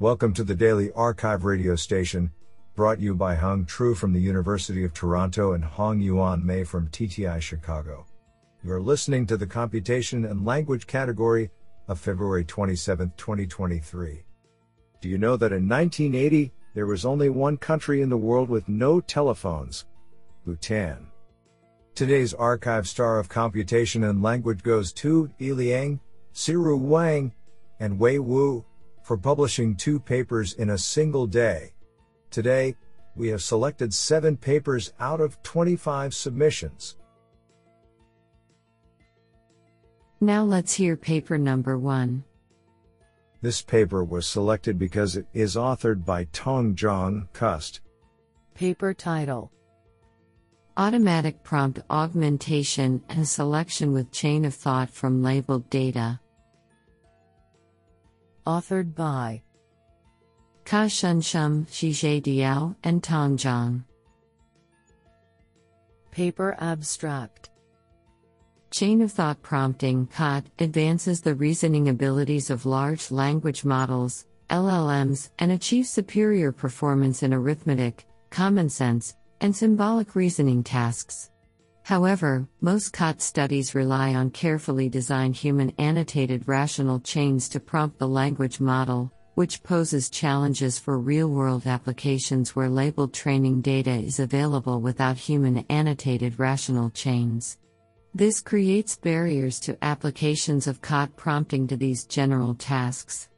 Welcome to the Daily Archive radio station, brought you by Hung Tru from the University of Toronto and Hong Yuan Mei from TTI Chicago. You're listening to the Computation and Language category of February 27, 2023. Do you know that in 1980, there was only one country in the world with no telephones? Bhutan. Today's archive star of Computation and Language goes to Yiliang, Siru Wang, and Wei Wu, for publishing 2 papers in a single day. Today, we have selected 7 papers out of 25 submissions. Now let's hear paper number 1. This paper was selected because it is authored by Tong Zhang, KUST. Paper title: Automatic Prompt Augmentation and Selection with Chain of Thought from Labeled Data. Authored by KaShun Shum, Shizhe Diao, and Tong Zhang. Paper abstract: Chain of Thought Prompting (COT) advances the reasoning abilities of large language models, LLMs, and achieves superior performance in arithmetic, common sense, and symbolic reasoning tasks. However, most COT studies rely on carefully designed human-annotated rational chains to prompt the language model, which poses challenges for real-world applications where labeled training data is available without human-annotated rational chains. This creates barriers to applications of COT prompting to these general tasks.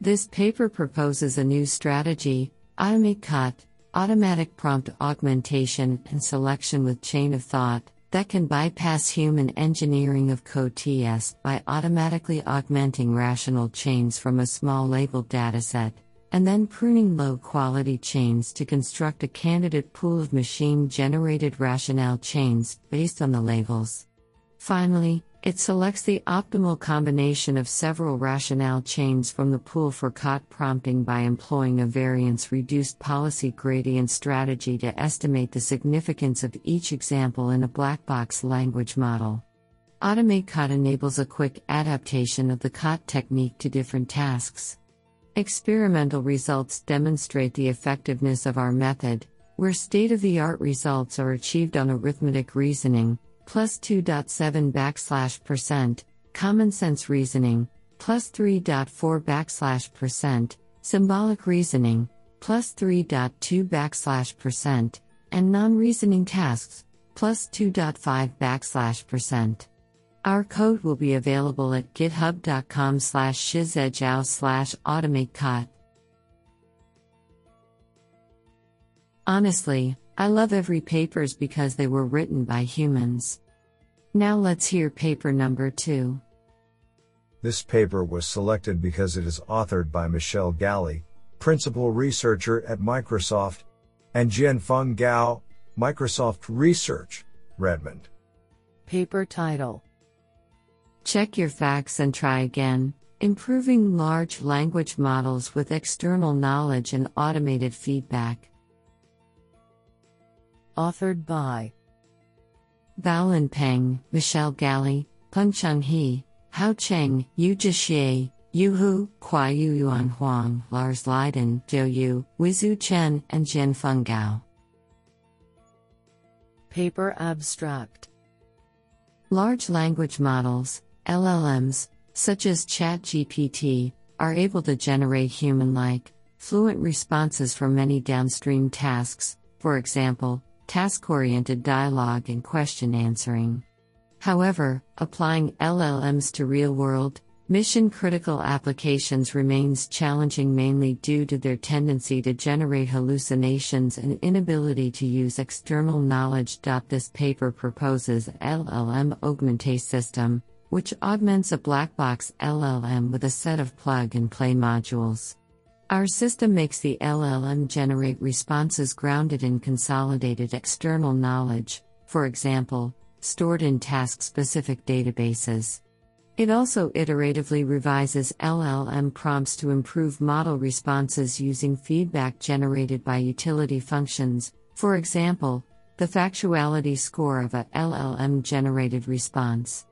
This paper proposes a new strategy, AutomateCoT, Automatic Prompt Augmentation and Selection with Chain of Thought, that can bypass human engineering of CoTs by automatically augmenting rational chains from a small labeled dataset, and then pruning low-quality chains to construct a candidate pool of machine-generated rationale chains based on the labels. Finally, it selects the optimal combination of several rationale chains from the pool for COT prompting by employing a variance-reduced policy gradient strategy to estimate the significance of each example in a black box language model. AutomateCoT enables a quick adaptation of the COT technique to different tasks. Experimental results demonstrate the effectiveness of our method, where state-of-the-art results are achieved on arithmetic reasoning, plus 2.7% common sense reasoning, plus 3.4% symbolic reasoning, plus 3.2% and non-reasoning tasks, plus 2.5%. Our code will be available at github.com/shizhediao/automatecot. Honestly, I love every papers because they were written by humans. Now let's hear paper number 2. This paper was selected because it is authored by Michel Galley, Principal Researcher at Microsoft, and Jianfeng Gao, Microsoft Research, Redmond. Paper title: Check Your Facts and Try Again, Improving Large Language Models with External Knowledge and Automated Feedback. Authored by Bao Lin Peng, Michel Galley, Peng Cheng He, Hao Cheng, Yu Jixie, Yu Hu, Kui Yu-Yuan Huang, Lars Leiden, Zhou Yu, Weizhu Chen, and Jianfeng Gao. Paper abstract: Large language models, LLMs, such as ChatGPT, are able to generate human-like, fluent responses for many downstream tasks, for example, task-oriented dialogue and question answering. However, applying LLMs to real-world, mission-critical applications remains challenging, mainly due to their tendency to generate hallucinations and inability to use external knowledge. This paper proposes LLM Augmentation System, which augments a black box LLM with a set of plug-and-play modules. Our system makes the LLM generate responses grounded in consolidated external knowledge, for example, stored in task-specific databases. It also iteratively revises LLM prompts to improve model responses using feedback generated by utility functions, for example, the factuality score of a LLM-generated response.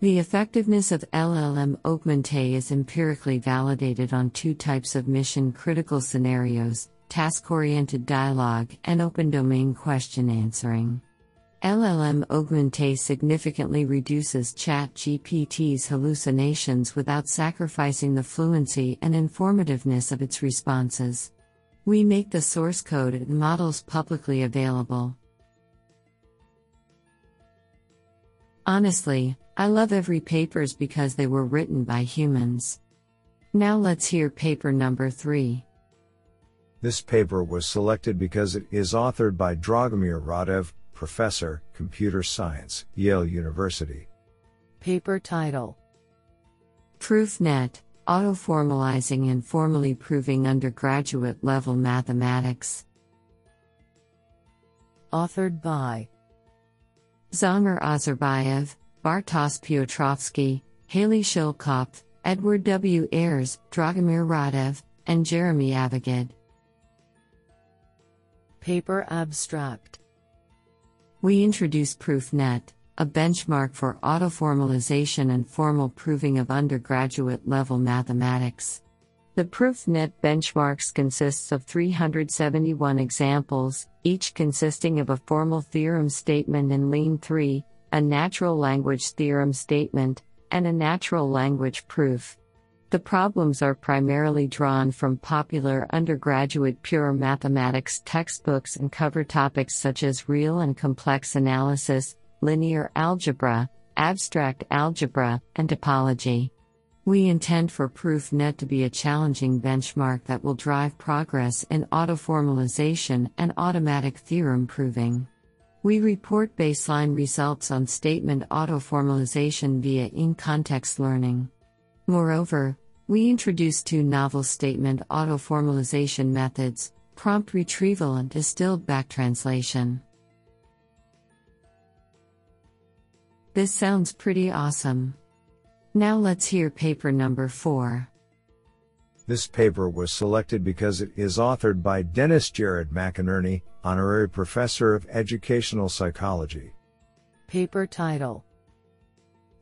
The effectiveness of LLM augmentation is empirically validated on two types of mission-critical scenarios, task-oriented dialogue and open-domain question answering. LLM augmentation significantly reduces ChatGPT's hallucinations without sacrificing the fluency and informativeness of its responses. We make the source code and models publicly available. Honestly, I love every papers because they were written by humans. Now let's hear paper number 3. This paper was selected because it is authored by Dragomir Radev, Professor, Computer Science, Yale University. Paper title: ProofNet, Auto-Formalizing and Formally Proving Undergraduate-Level Mathematics. Authored by Zonger Azerbaev, Bartosz Piotrowski, Haley Shilkopf, Edward W. Ayers, Dragomir Radev, and Jeremy Avagid. Paper abstract: We introduce ProofNet, a benchmark for auto-formalization and formal proving of undergraduate-level mathematics. The ProofNet benchmarks consists of 371 examples, each consisting of a formal theorem statement in Lean 3, a natural language theorem statement, and a natural language proof. The problems are primarily drawn from popular undergraduate pure mathematics textbooks and cover topics such as real and complex analysis, linear algebra, abstract algebra, and topology. We intend for ProofNet to be a challenging benchmark that will drive progress in auto-formalization and automatic theorem proving. We report baseline results on statement auto-formalization via in-context learning. Moreover, we introduce two novel statement auto-formalization methods, prompt retrieval and distilled backtranslation. This sounds pretty awesome. Now let's hear paper number 4. This paper was selected because it is authored by Dennis Jared McInerney, Honorary Professor of Educational Psychology. Paper title: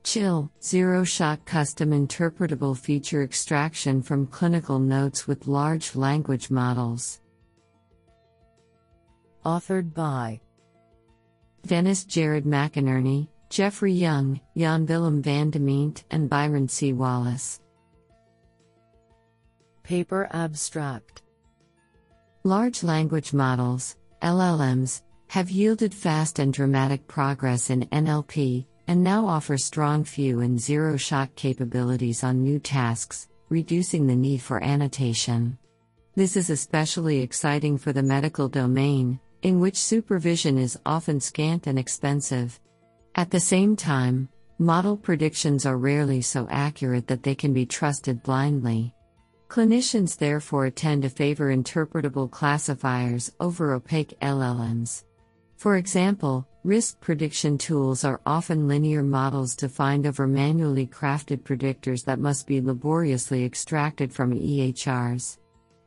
Chill, Zero-Shot Custom Interpretable Feature Extraction from Clinical Notes with Large Language Models. Authored by Dennis Jared McInerney, Jeffrey Young, Jan Willem van de Meent, and Byron C. Wallace. Paper abstract: Large language models, LLMs, have yielded fast and dramatic progress in NLP, and now offer strong few and zero-shot capabilities on new tasks, reducing the need for annotation. This is especially exciting for the medical domain, in which supervision is often scant and expensive. At the same time, model predictions are rarely so accurate that they can be trusted blindly. Clinicians therefore tend to favor interpretable classifiers over opaque LLMs. For example, risk prediction tools are often linear models defined over manually crafted predictors that must be laboriously extracted from EHRs.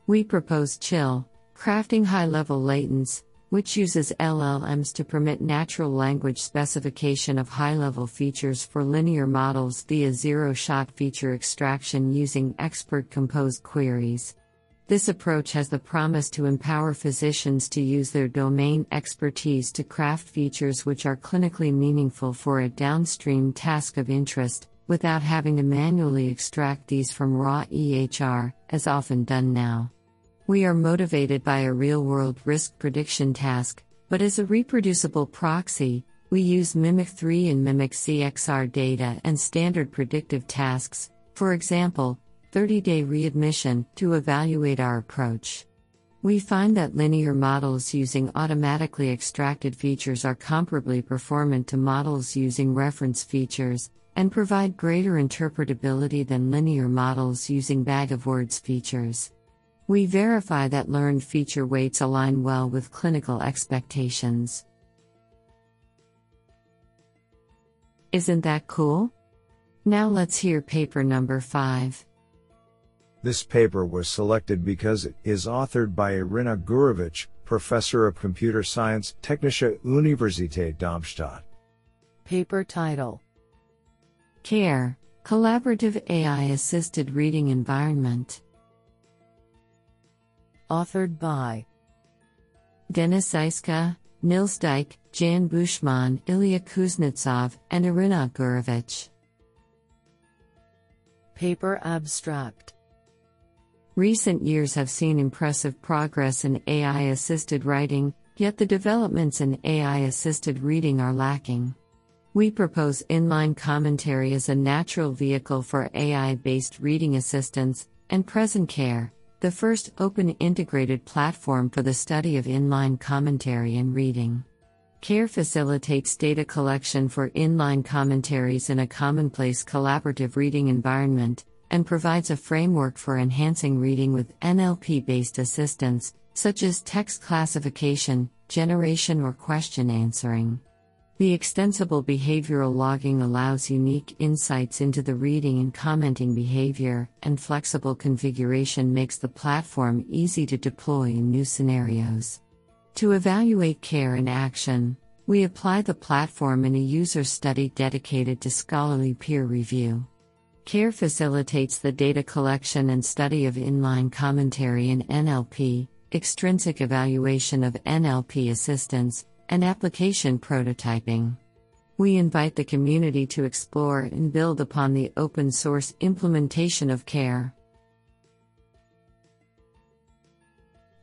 We propose Chill, Crafting High-Level Latents, which uses LLMs to permit natural language specification of high-level features for linear models via zero-shot feature extraction using expert-composed queries. This approach has the promise to empower physicians to use their domain expertise to craft features which are clinically meaningful for a downstream task of interest, without having to manually extract these from raw EHR, as often done now. We are motivated by a real-world risk prediction task, but as a reproducible proxy, we use Mimic 3 and Mimic CXR data and standard predictive tasks, for example, 30-day readmission, to evaluate our approach. We find that linear models using automatically extracted features are comparably performant to models using reference features, and provide greater interpretability than linear models using bag-of-words features. We verify that learned feature weights align well with clinical expectations. Isn't that cool? Now let's hear paper number 5. This paper was selected because it is authored by Irina Gurevich, Professor of Computer Science, Technische Universität Darmstadt. Paper title: CARE, Collaborative AI-Assisted Reading Environment. Authored by Dennis Iska, Nils Dyke, Jan Bushman, Ilya Kuznetsov, and Irina Gurevich. Paper abstract. Recent years have seen impressive progress in AI-assisted writing, yet the developments in AI-assisted reading are lacking. We propose inline commentary as a natural vehicle for AI-based reading assistance, and present CARE, the first open integrated platform for the study of inline commentary and reading. CARE facilitates data collection for inline commentaries in a commonplace collaborative reading environment, and provides a framework for enhancing reading with NLP-based assistance, such as text classification, generation, or question answering. The extensible behavioral logging allows unique insights into the reading and commenting behavior, and flexible configuration makes the platform easy to deploy in new scenarios. To evaluate CARE in action, we apply the platform in a user study dedicated to scholarly peer review. CARE facilitates the data collection and study of inline commentary in NLP, extrinsic evaluation of NLP assistance, and application prototyping. We invite the community to explore and build upon the open source implementation of CARE.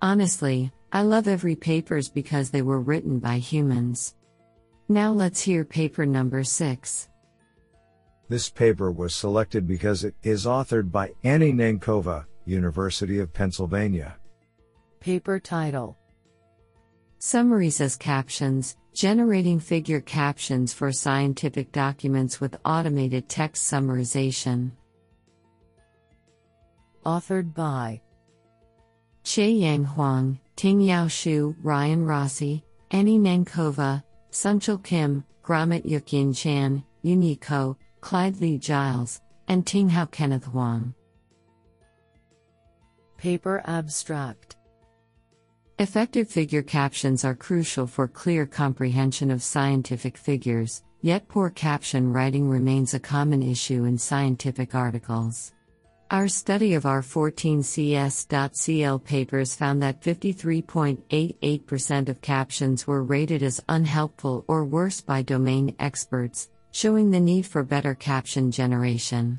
Honestly, I love every papers because they were written by humans. Now let's hear paper number 6. This paper was selected because it is authored by Annie Nankova, University of Pennsylvania. Paper title: Summaries as Captions, Generating Figure Captions for Scientific Documents with Automated Text Summarization. Authored by Chieyang Huang, Tingyao Xu, Ryan Rossi, Annie Nankova, Sunchul Kim, Gromit Yukyin Chan, Yuni Ko, Clyde Lee Giles, and Tinghao Kenneth Huang. Paper abstract. Effective figure captions are crucial for clear comprehension of scientific figures, yet poor caption writing remains a common issue in scientific articles. Our study of our 14cs.cl papers found that 53.88% of captions were rated as unhelpful or worse by domain experts, showing the need for better caption generation.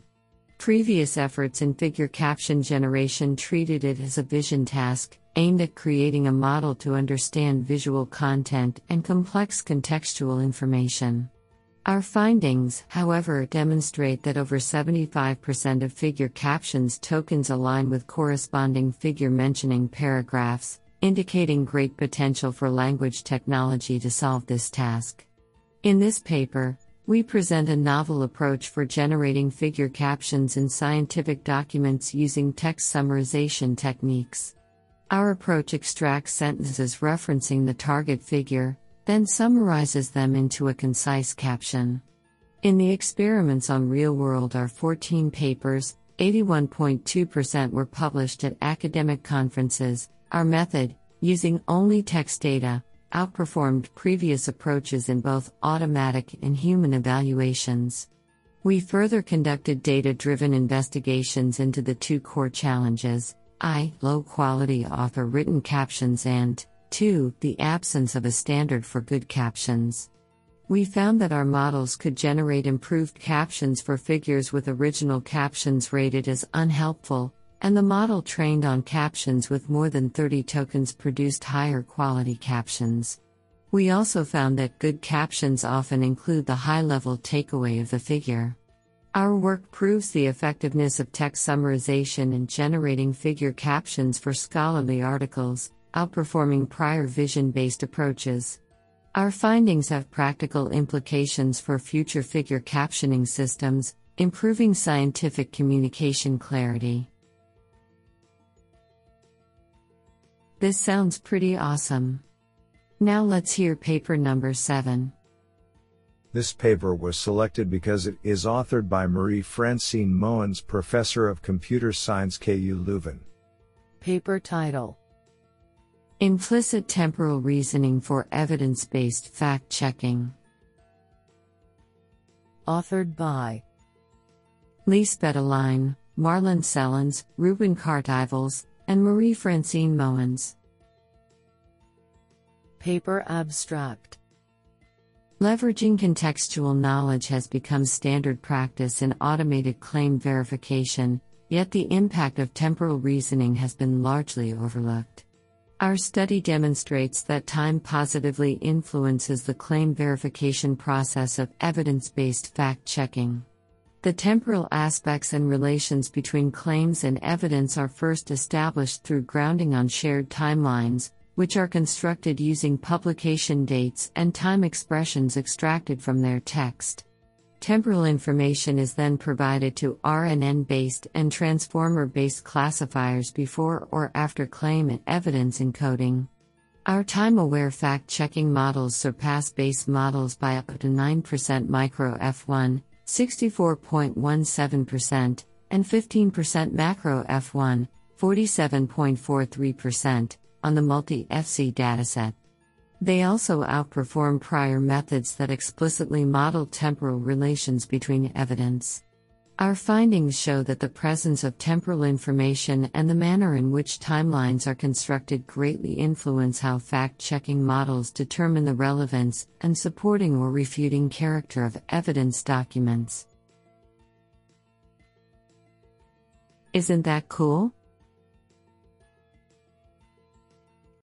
Previous efforts in figure caption generation treated it as a vision task, aimed at creating a model to understand visual content and complex contextual information. Our findings, however, demonstrate that over 75% of figure captions tokens align with corresponding figure mentioning paragraphs, indicating great potential for language technology to solve this task. In this paper, we present a novel approach for generating figure captions in scientific documents using text summarization techniques. Our approach extracts sentences referencing the target figure, then summarizes them into a concise caption. In the experiments on Real World, our 14 papers, 81.2% were published at academic conferences. Our method, using only text data, outperformed previous approaches in both automatic and human evaluations. We further conducted data-driven investigations into the two core challenges: I. Low-quality author-written captions, and 2. The absence of a standard for good captions. We found that our models could generate improved captions for figures with original captions rated as unhelpful, and the model trained on captions with more than 30 tokens produced higher quality captions. We also found that good captions often include the high-level takeaway of the figure. Our work proves the effectiveness of text summarization in generating figure captions for scholarly articles, outperforming prior vision-based approaches. Our findings have practical implications for future figure captioning systems, improving scientific communication clarity. This sounds pretty awesome. Now let's hear paper number 7. This paper was selected because it is authored by Marie-Francine Moens, Professor of Computer Science, KU Leuven. Paper title: Implicit Temporal Reasoning for Evidence-Based Fact-Checking. Authored by Lise Betaline, Marlon Sellens, Ruben Kartivels, and Marie-Francine Moens. Paper abstract. Leveraging contextual knowledge has become standard practice in automated claim verification, yet the impact of temporal reasoning has been largely overlooked. Our study demonstrates that time positively influences the claim verification process of evidence-based fact-checking. The temporal aspects and relations between claims and evidence are first established through grounding on shared timelines, which are constructed using publication dates and time expressions extracted from their text. Temporal information is then provided to RNN-based and transformer-based classifiers before or after claim and evidence encoding. Our time-aware fact-checking models surpass base models by up to 9% micro F1, 64.17%, and 15% macro F1, 47.43%. on the multi-FC dataset. They also outperform prior methods that explicitly model temporal relations between evidence. Our findings show that the presence of temporal information and the manner in which timelines are constructed greatly influence how fact-checking models determine the relevance and supporting or refuting character of evidence documents. Isn't that cool?